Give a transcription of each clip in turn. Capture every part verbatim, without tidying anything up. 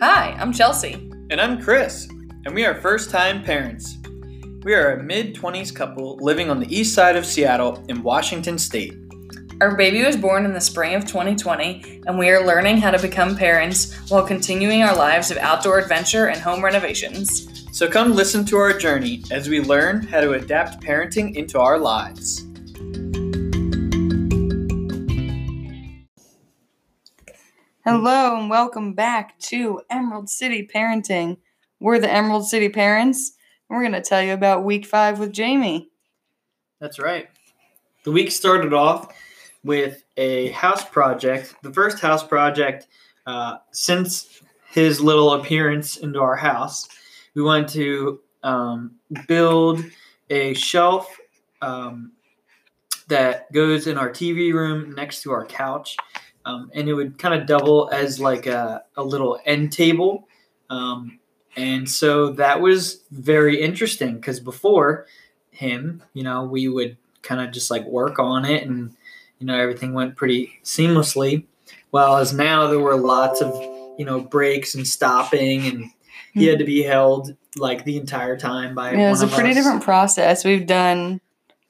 Hi, I'm Chelsea. And I'm Chris, and we are first-time parents. We are a mid-twenties couple living on the east side of Seattle in Washington State. Our baby was born in the spring of twenty twenty, and we are learning how to become parents while continuing our lives of outdoor adventure and home renovations. So come listen to our journey as we learn how to adapt parenting into our lives. Hello and welcome back to Emerald City Parenting. We're the Emerald City Parents, and we're going to tell you about week five with Jamie. That's right. The week started off with a house project, the first house project uh, since his little appearance into our house. We wanted to um, build a shelf um, that goes in our T V room next to our couch, um, and it would kind of double as like a, a little end table. Um, and so that was very interesting because before him, you know, we would kind of just like work on it and you know, everything went pretty seamlessly. Well, as now there were lots of, you know, breaks and stopping, and he had to be held like the entire time by yeah, one of us. It was a pretty different process. We've done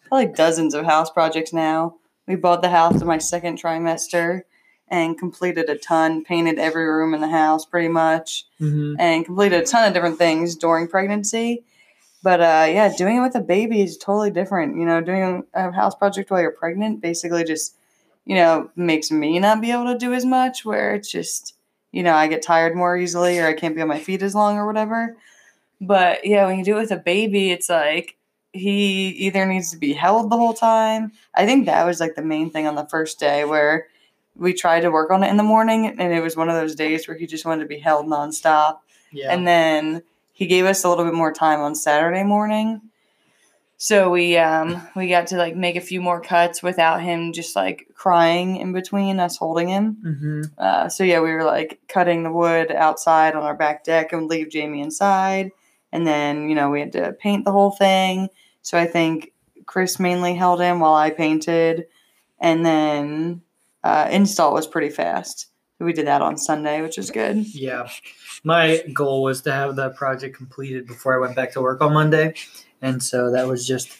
probably dozens of house projects now. We bought the house in my second trimester and completed a ton, painted every room in the house pretty much, mm-hmm. and completed a ton of different things during pregnancy. But, uh, yeah, doing it with a baby is totally different. You know, doing a house project while you're pregnant basically just, you know, makes me not be able to do as much, where it's just, you know, I get tired more easily or I can't be on my feet as long or whatever. But, yeah, when you do it with a baby, it's like he either needs to be held the whole time. I think that was, like, the main thing on the first day where we tried to work on it in the morning, and it was one of those days where he just wanted to be held nonstop. Yeah. And then he gave us a little bit more time on Saturday morning. So we um, we got to like make a few more cuts without him just like crying in between us holding him. Mm-hmm. Uh, so yeah, we were like cutting the wood outside on our back deck and leave Jamie inside. And then, you know, we had to paint the whole thing. So I think Chris mainly held him while I painted. And then uh, install was pretty fast. We did that on Sunday, which is good. Yeah. My goal was to have the project completed before I went back to work on Monday. And so that was just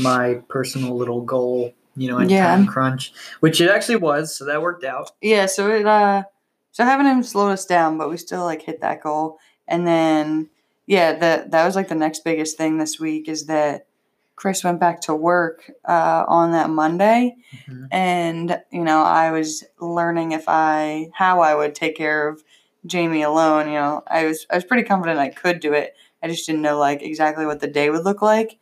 my personal little goal, you know, and yeah. time crunch, which it actually was. So that worked out. Yeah. So it, uh, so having him slowed us down, but we still like hit that goal. And then, yeah, that, that was like the next biggest thing this week is that Chris went back to work uh, on that Monday, mm-hmm. and, you know, I was learning if I, how I would take care of Jamie alone. You know, I was, I was pretty confident I could do it. I just didn't know like exactly what the day would look like.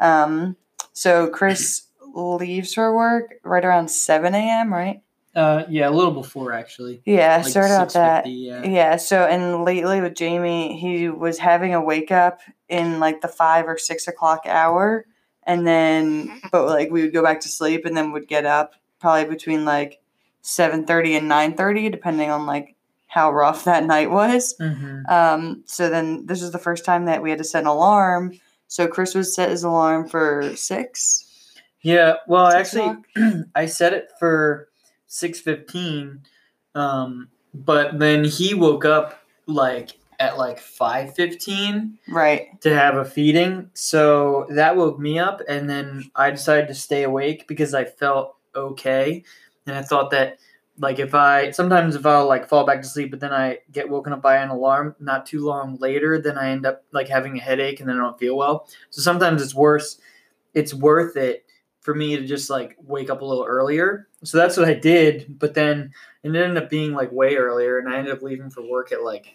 Um, so Chris leaves for work right around seven a.m., right? Uh, yeah, a little before actually. Yeah, like sorry about that. Yeah. yeah, so and lately with Jamie, he was having a wake up in like the five or six o'clock hour. And then, but like we would go back to sleep and then would get up probably between like seven thirty and nine thirty, depending on like how rough that night was. Mm-hmm. Um, so then this was the first time that we had to set an alarm. So Chris would set his alarm for six. Yeah. Well, six actually I set it for six fifteen. Um, but then he woke up like at like five fifteen, right, to have a feeding. So that woke me up, and then I decided to stay awake because I felt okay. And I thought that, like, if I, sometimes if I'll, like, fall back to sleep, but then I get woken up by an alarm not too long later, then I end up, like, having a headache and then I don't feel well. So sometimes it's worse. It's worth it for me to just, like, wake up a little earlier. So that's what I did, but then it ended up being, like, way earlier, and I ended up leaving for work at, like,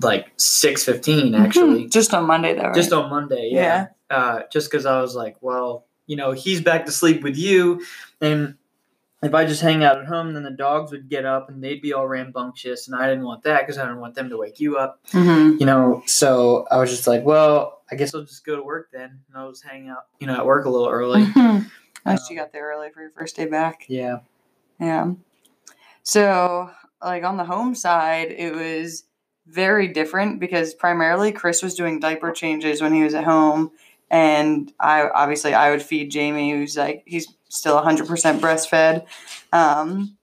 like six fifteen, actually. Mm-hmm. Just on Monday, though. Right? Just on Monday, yeah. yeah. Uh, just because I was like, well, you know, he's back to sleep with you, and if I just hang out at home, then the dogs would get up and they'd be all rambunctious, and I didn't want that because I didn't want them to wake you up. Mm-hmm. You know, so I was just like, well, I guess I'll just go to work then, and I'll just hang out, you know, at work a little early. Mm-hmm. I guess um, you got there early for your first day back. Yeah, yeah. So, like on the home side, it was very different because primarily Chris was doing diaper changes when he was at home, and I obviously I would feed Jamie, who's like he's still one hundred percent breastfed, um,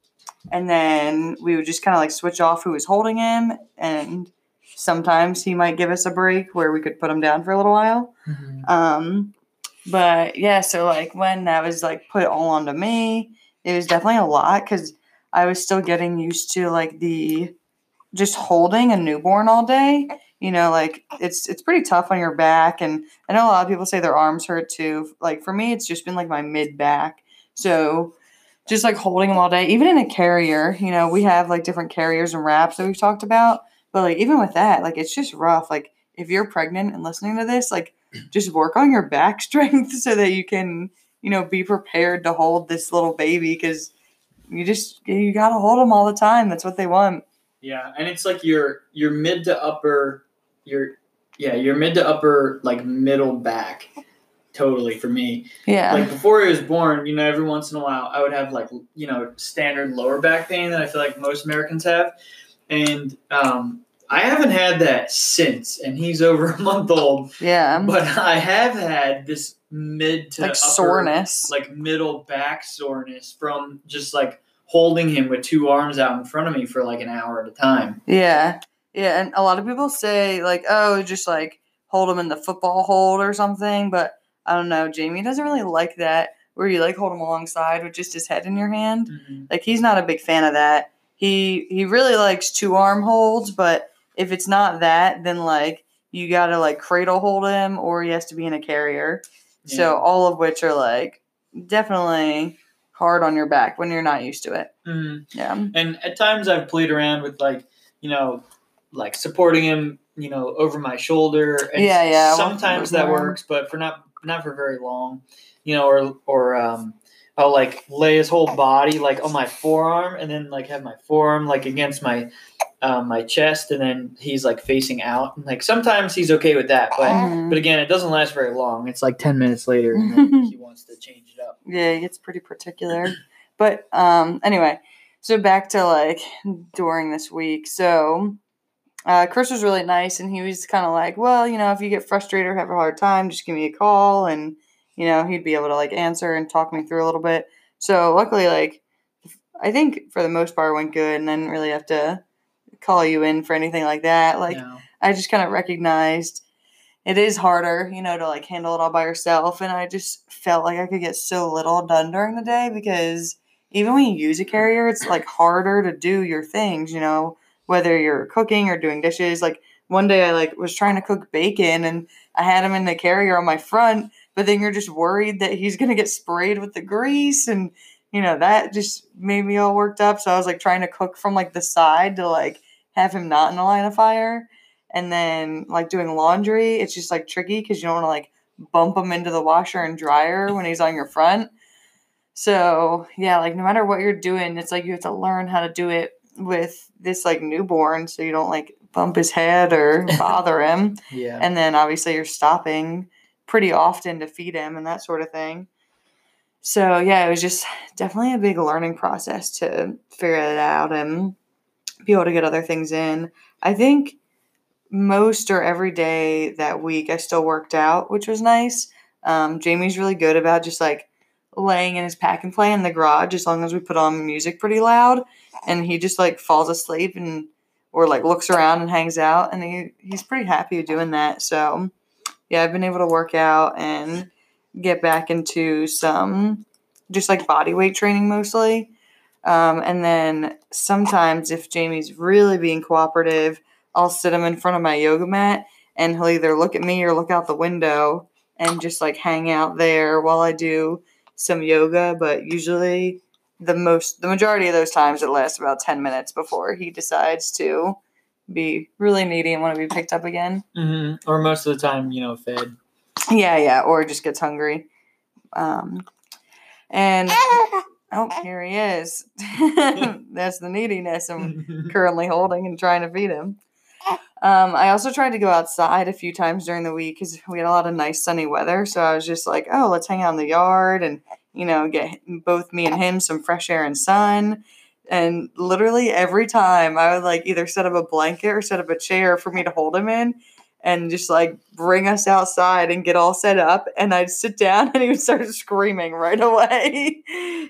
And then we would just kind of like switch off who was holding him. And sometimes he might give us a break where we could put him down for a little while. Mm-hmm. Um, but yeah, so like when that was like put all onto me, it was definitely a lot because I was still getting used to like the just holding a newborn all day. You know, like it's it's pretty tough on your back. And I know a lot of people say their arms hurt too. Like for me, it's just been like my mid back. So just like holding them all day, even in a carrier, you know, we have like different carriers and wraps that we've talked about. But like even with that, like it's just rough. Like if you're pregnant and listening to this, like just work on your back strength so that you can, you know, be prepared to hold this little baby because you just you got to hold them all the time. That's what they want. Yeah, and it's like your your mid to upper your yeah, your mid to upper like middle back. Totally for me. Yeah. Like before he was born, you know, every once in a while I would have like, you know, standard lower back pain that I feel like most Americans have. And um I haven't had that since, and he's over a month old. Yeah. But I have had this mid to like upper, soreness. Like middle back soreness from just like holding him with two arms out in front of me for like an hour at a time. Yeah. Yeah. And a lot of people say like, oh, just like hold him in the football hold or something. But I don't know. Jamie doesn't really like that where you like hold him alongside with just his head in your hand. Mm-hmm. Like he's not a big fan of that. He, he really likes two arm holds, but if it's not that, then like you got to like cradle hold him or he has to be in a carrier. Yeah. So all of which are like definitely hard on your back when you're not used to it. Mm. Yeah. And at times I've played around with like, you know, like supporting him, you know, over my shoulder. And yeah, yeah. Sometimes that works, but for not not for very long, you know, or or um I'll like lay his whole body like on my forearm and then like have my forearm like against my um, my chest and then he's like facing out. And like sometimes he's okay with that, but mm. but again, it doesn't last very long. It's like ten minutes later and then he wants to change. Yeah, it gets pretty particular. But um, anyway, so back to like during this week. So uh, Chris was really nice and he was kind of like, well, you know, if you get frustrated or have a hard time, just give me a call. And, you know, he'd be able to like answer and talk me through a little bit. So luckily, like, I think for the most part it went good and I didn't really have to call you in for anything like that. Like, no. I just kind of recognized it is harder, you know, to like handle it all by yourself. And I just felt like I could get so little done during the day because even when you use a carrier, it's like harder to do your things, you know, whether you're cooking or doing dishes. Like one day I like was trying to cook bacon and I had him in the carrier on my front, but then you're just worried that he's going to get sprayed with the grease. And, you know, that just made me all worked up. So I was like trying to cook from like the side to like have him not in the line of fire. And then, like, doing laundry, it's just, like, tricky because you don't want to, like, bump him into the washer and dryer when he's on your front. So, yeah, like, no matter what you're doing, it's, like, you have to learn how to do it with this, like, newborn so you don't, like, bump his head or bother him. Yeah. And then, obviously, you're stopping pretty often to feed him and that sort of thing. So, yeah, it was just definitely a big learning process to figure it out and be able to get other things in. I think most or every day that week I still worked out, which was nice. Um, Jamie's really good about just like laying in his pack and play in the garage as long as we put on music pretty loud. And he just like falls asleep and or like looks around and hangs out. And he, he's pretty happy doing that. So yeah, I've been able to work out and get back into some just like body weight training mostly. Um, and then sometimes if Jamie's really being cooperative, I'll sit him in front of my yoga mat and he'll either look at me or look out the window and just like hang out there while I do some yoga. But usually the most, the majority of those times it lasts about ten minutes before he decides to be really needy and want to be picked up again. Mm-hmm. Or most of the time, you know, fed. Yeah. Yeah. Or just gets hungry. Um, and oh, here he is. That's the neediness I'm currently holding and trying to feed him. Um, I also tried to go outside a few times during the week because we had a lot of nice sunny weather. So I was just like, oh, let's hang out in the yard and, you know, get both me and him some fresh air and sun. And literally every time I would like either set up a blanket or set up a chair for me to hold him in. and just like bring us outside and get all set up. And I'd sit down and he would start screaming right away.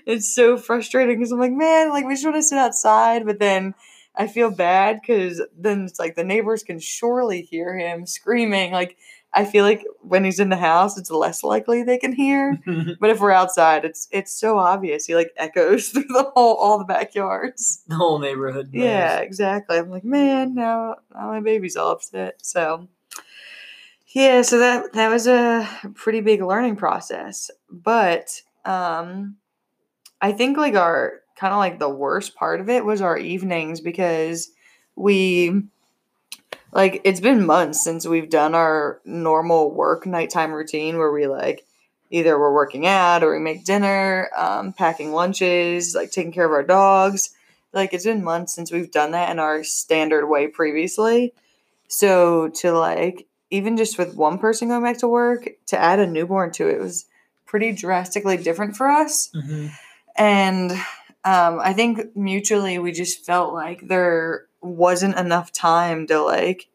It's so frustrating because I'm like, man, like we just want to sit outside. But then I feel bad because then it's like the neighbors can surely hear him screaming. Like I feel like when he's in the house, it's less likely they can hear. But if we're outside, it's it's so obvious. He like echoes through the whole, all the backyards. The whole neighborhood knows. Yeah, exactly. I'm like, man, now, now my baby's all upset. So yeah, so that, that was a pretty big learning process. But um, I think like our, kind of like the worst part of it was our evenings because we... Like, it's been months since we've done our normal work nighttime routine where we, like, either we're working out or we make dinner, um, packing lunches, like, taking care of our dogs. Like, it's been months since we've done that in our standard way previously. So, to, like, even just with one person going back to work, to add a newborn to it was pretty drastically different for us. Mm-hmm. And um, I think mutually we just felt like there wasn't enough time to like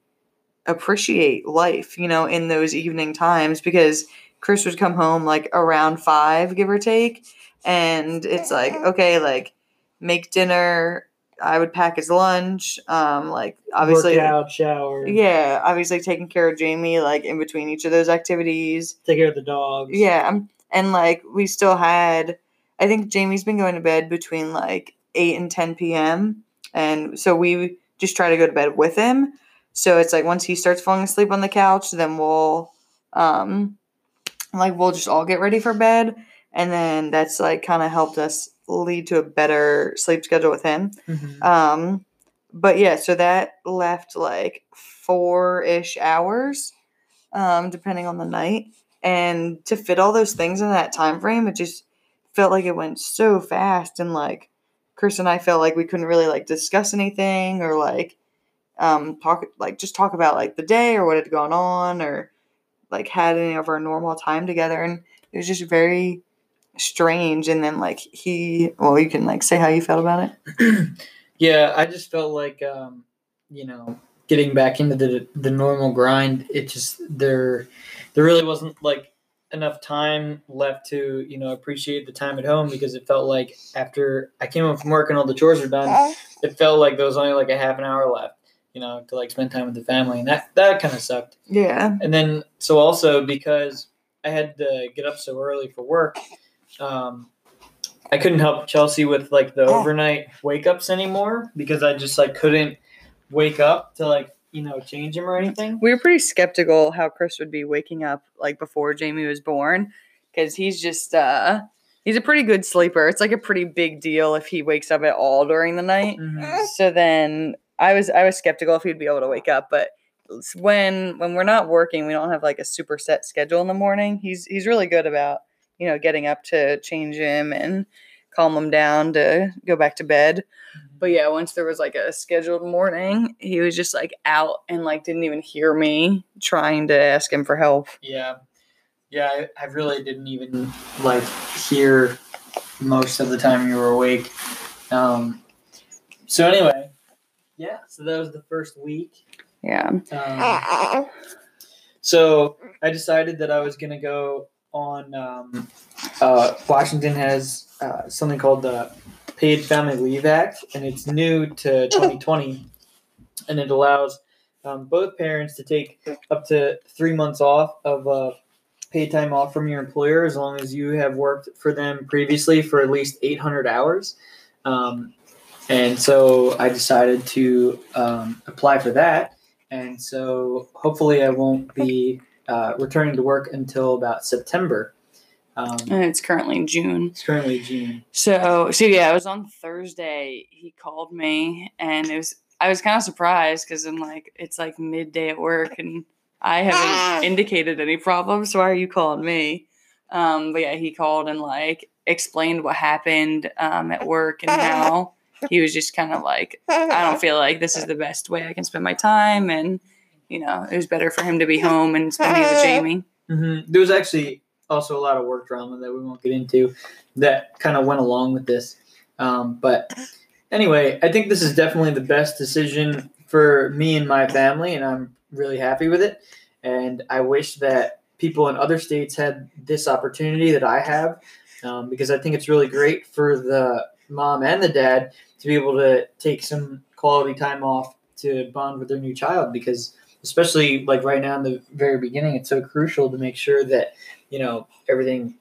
appreciate life, you know, in those evening times because Chris would come home like around five, give or take. And it's like, okay, like make dinner. I would pack his lunch. Um, like obviously workout, shower. Yeah. Obviously taking care of Jamie, like in between each of those activities. Take care of the dogs. Yeah. And like, we still had, I think Jamie's been going to bed between like eight and ten P M And so we just try to go to bed with him. So it's like once he starts falling asleep on the couch, then we'll, um, like we'll just all get ready for bed. And then that's like kind of helped us lead to a better sleep schedule with him. Mm-hmm. Um, but yeah, so that left like four-ish hours, um, depending on the night. And to fit all those things in that time frame, it just felt like it went so fast and like, Chris and I felt like we couldn't really, like, discuss anything or, like, um, talk, like, just talk about, like, the day or what had gone on or, like, had any of our normal time together. And it was just very strange. And then, like, he, well, you can, like, say how you felt about it. Yeah, I just felt like, um, you know, getting back into the the normal grind, it just, there, there really wasn't, like, enough time left to, you know, appreciate the time at home because it felt like after I came home from work and all the chores were done, it felt like there was only like a half an hour left, you know, to like spend time with the family. And that, that kind of sucked. Yeah. And then, so also because I had to get up so early for work, um, I couldn't help Chelsea with like the overnight wake ups anymore because I just like couldn't wake up to like, you know, change him or anything. We were pretty skeptical how Chris would be waking up like before Jamie was born because he's just, uh, he's a pretty good sleeper. It's like a pretty big deal if he wakes up at all during the night. Mm-hmm. So then I was, I was skeptical if he'd be able to wake up, but when, when we're not working, we don't have like a super set schedule in the morning. He's, he's really good about, you know, getting up to change him and calm him down to go back to bed. But yeah, once there was like a scheduled morning, he was just like out and like didn't even hear me trying to ask him for help. Yeah. Yeah, I, I really didn't even like hear most of the time you were awake. Um, so anyway, yeah, so that was the first week. Yeah. Um, so I decided that I was going to go on um, uh, Washington has uh, something called the Paid Family Leave Act, and it's new to twenty twenty, and it allows um, both parents to take up to three months off of uh, paid time off from your employer as long as you have worked for them previously for at least eight hundred hours. Um, and so I decided to um, apply for that, and so hopefully I won't be Uh, returning to work until about September. Um, and it's currently June. It's currently June. So, so yeah, it was on Thursday. He called me, and it was I was kind of surprised because I'm like, it's like midday at work, and I haven't indicated any problems. So why are you calling me? Um, but yeah, he called and like explained what happened um, at work and how he was just kind of like, I don't feel like this is the best way I can spend my time, and you know, it was better for him to be home and spending with Jamie. Mm-hmm. There was actually also a lot of work drama that we won't get into that kind of went along with this. Um, but anyway, I think this is definitely the best decision for me and my family, and I'm really happy with it. And I wish that people in other states had this opportunity that I have, um, because I think it's really great for the mom and the dad to be able to take some quality time off to bond with their new child, because especially like right now in the very beginning, it's so crucial to make sure that, you know, everything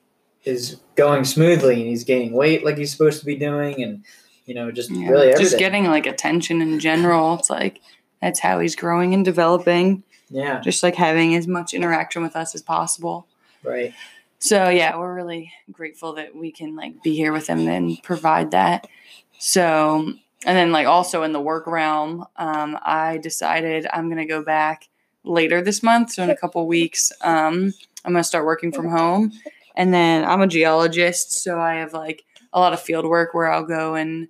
is going smoothly and he's gaining weight like he's supposed to be doing. And, you know, just yeah, really everything. Just getting like attention in general. It's like, that's how he's growing and developing. Yeah. Just like having as much interaction with us as possible. Right. So yeah, we're really grateful that we can like be here with him and provide that. So, and then like also in the work realm, um, I decided I'm going to go back later this month. So in a couple weeks, um, I'm going to start working from home. And then I'm a geologist, so I have like a lot of field work where I'll go and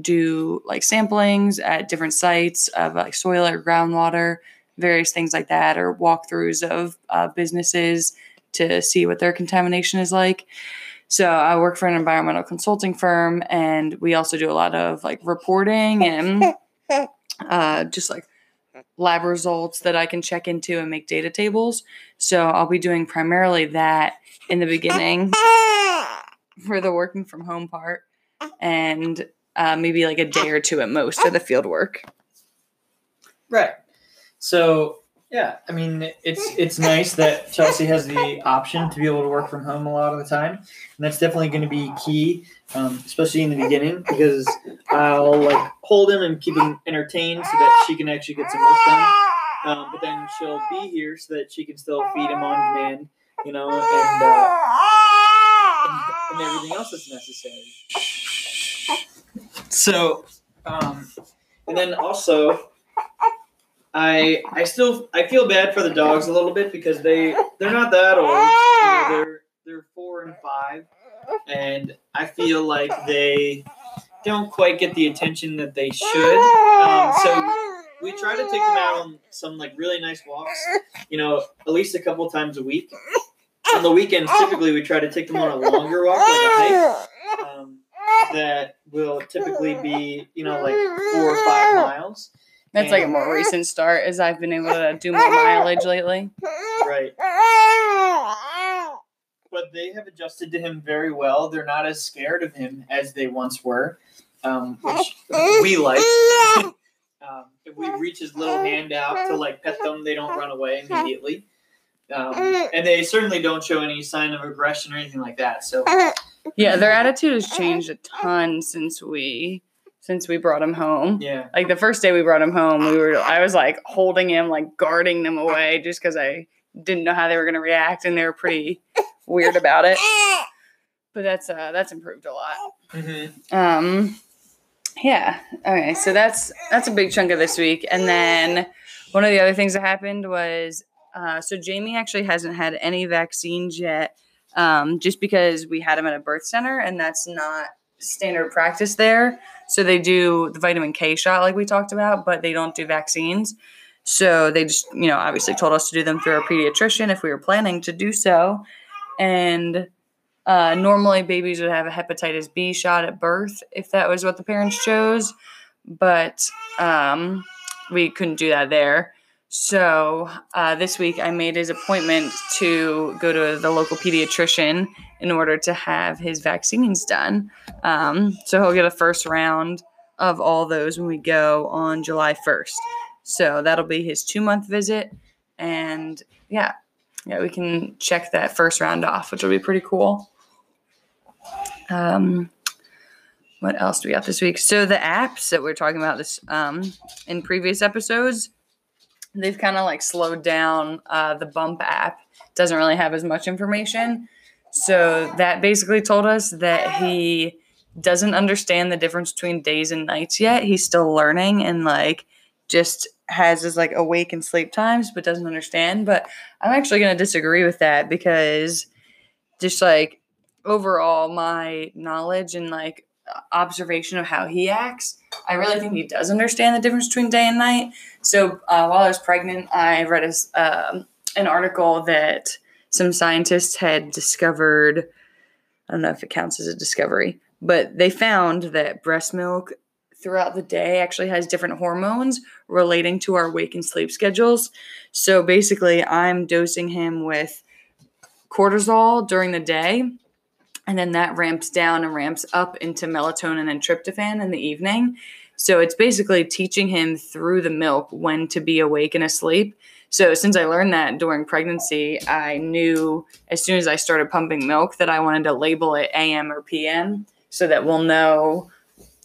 do like samplings at different sites of like soil or groundwater, various things like that, or walkthroughs of uh, businesses to see what their contamination is like. So I work for an environmental consulting firm, and we also do a lot of like reporting and uh, just like lab results that I can check into and make data tables. So I'll be doing primarily that in the beginning for the working from home part, and uh, maybe like a day or two at most for the field work. Right. So yeah, I mean, it's it's nice that Chelsea has the option to be able to work from home a lot of the time, and that's definitely going to be key, um, especially in the beginning, because I'll like hold him and keep him entertained so that she can actually get some work done. Um, but then she'll be here so that she can still feed him on demand, you know, and uh, and, and everything else that's necessary. So, um, and then also. I I still I feel bad for the dogs a little bit because they they're not that old. You know, they're they're four and five, and I feel like they don't quite get the attention that they should. Um, so we try to take them out on some like really nice walks, you know, at least a couple times a week. On the weekends, typically we try to take them on a longer walk, like a hike, um, that will typically be, you know, like four or five miles. That's like a more recent start as I've been able to do more mileage lately. Right. But they have adjusted to him very well. They're not as scared of him as they once were, um, which we like. um, if we reach his little hand out to like pet them, they don't run away immediately. Um, and they certainly don't show any sign of aggression or anything like that. So yeah, their attitude has changed a ton since we... Since we brought him home. Yeah. Like the first day we brought him home, we were I was like holding him, like guarding them away just because I didn't know how they were going to react, and they were pretty weird about it. But that's uh that's improved a lot. Mm-hmm. Um yeah. Okay, so that's that's a big chunk of this week. And then one of the other things that happened was uh so Jamie actually hasn't had any vaccines yet, um, just because we had him at a birth center, and that's not standard practice there. So they do the vitamin K shot like we talked about, but they don't do vaccines. So they just, you know, obviously told us to do them through our pediatrician if we were planning to do so. And uh, normally babies would have a hepatitis B shot at birth if that was what the parents chose. But um, we couldn't do that there. So uh, this week I made his appointment to go to the local pediatrician in order to have his vaccines done. Um, so he'll get a first round of all those when we go on July first. So that'll be his two-month visit. And, yeah, yeah, we can check that first round off, which will be pretty cool. Um, what else do we got this week? So the apps that we were talking about this um, in previous episodes, they've kind of like slowed down. Uh, the Bump app doesn't really have as much information. So that basically told us that he doesn't understand the difference between days and nights yet. He's still learning and like just has his like awake and sleep times, but doesn't understand. But I'm actually going to disagree with that, because just like overall my knowledge and like observation of how he acts, I really think he does understand the difference between day and night. So uh, while I was pregnant, I read a, uh, an article that some scientists had discovered, I don't know if it counts as a discovery, but they found that breast milk throughout the day actually has different hormones relating to our wake and sleep schedules. So basically, I'm dosing him with cortisol during the day, and then that ramps down and ramps up into melatonin and tryptophan in the evening. So it's basically teaching him through the milk when to be awake and asleep. So since I learned that during pregnancy, I knew as soon as I started pumping milk that I wanted to label it A M or P M so that we'll know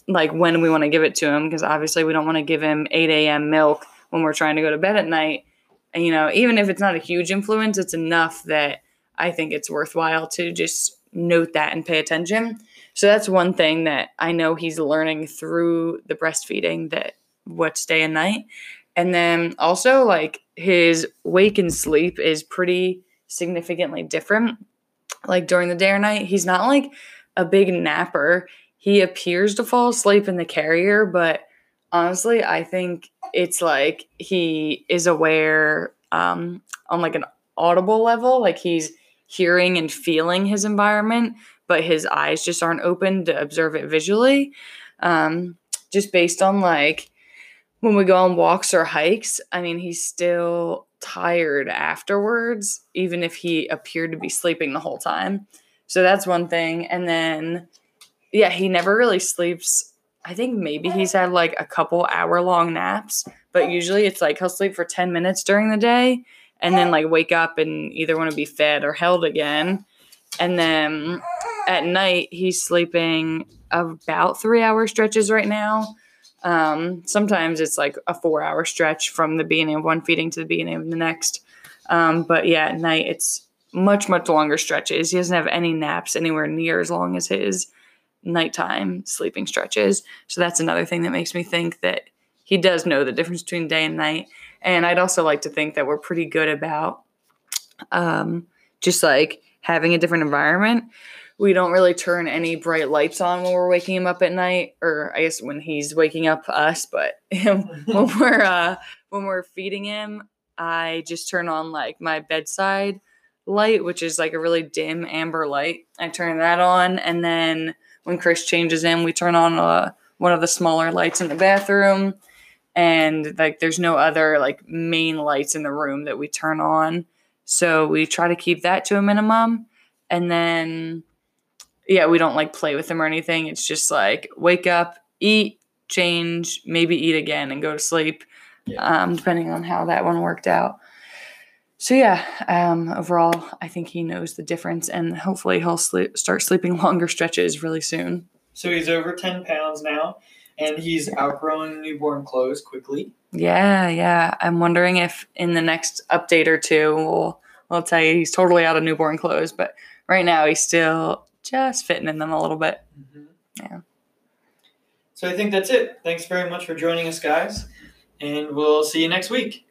like when we want to give it to him, because obviously we don't want to give him eight a.m. milk when we're trying to go to bed at night. And, you know, even if it's not a huge influence, it's enough that I think it's worthwhile to just note that and pay attention. So that's one thing that I know he's learning through the breastfeeding, that what's day and night. And then also like his wake and sleep is pretty significantly different. Like during the day or night, he's not like a big napper. He appears to fall asleep in the carrier, but honestly, I think it's like he is aware um, on like an audible level. Like he's hearing and feeling his environment, but his eyes just aren't open to observe it visually. Um, just based on like when we go on walks or hikes, I mean, he's still tired afterwards, even if he appeared to be sleeping the whole time. So that's one thing. And then, yeah, he never really sleeps. I think maybe he's had like a couple hour long naps, but usually it's like he'll sleep for ten minutes during the day and then like wake up and either want to be fed or held again. And then at night, he's sleeping about three-hour stretches right now. Um, sometimes it's like a four-hour stretch from the beginning of one feeding to the beginning of the next. Um, but, yeah, at night it's much, much longer stretches. He doesn't have any naps anywhere near as long as his nighttime sleeping stretches. So that's another thing that makes me think that he does know the difference between day and night. And I'd also like to think that we're pretty good about um, just, like, having a different environment. We don't really turn any bright lights on when we're waking him up at night, or I guess when he's waking up us, but when we're uh, when we're feeding him, I just turn on like my bedside light, which is like a really dim amber light. I turn that on, and then when Chris changes in, we turn on uh, one of the smaller lights in the bathroom, and like there's no other like main lights in the room that we turn on. So we try to keep that to a minimum. And then, yeah, we don't like play with him or anything. It's just like wake up, eat, change, maybe eat again and go to sleep, yeah. um, depending on how that one worked out. So, yeah, um, overall, I think he knows the difference. And hopefully he'll sleep, start sleeping longer stretches really soon. So he's over ten pounds now, and he's outgrowing newborn clothes quickly. Yeah, yeah. I'm wondering if in the next update or two, we'll, we'll tell you he's totally out of newborn clothes. But right now, he's still just fitting in them a little bit. Mm-hmm. Yeah. So I think that's it. Thanks very much for joining us, guys. And we'll see you next week.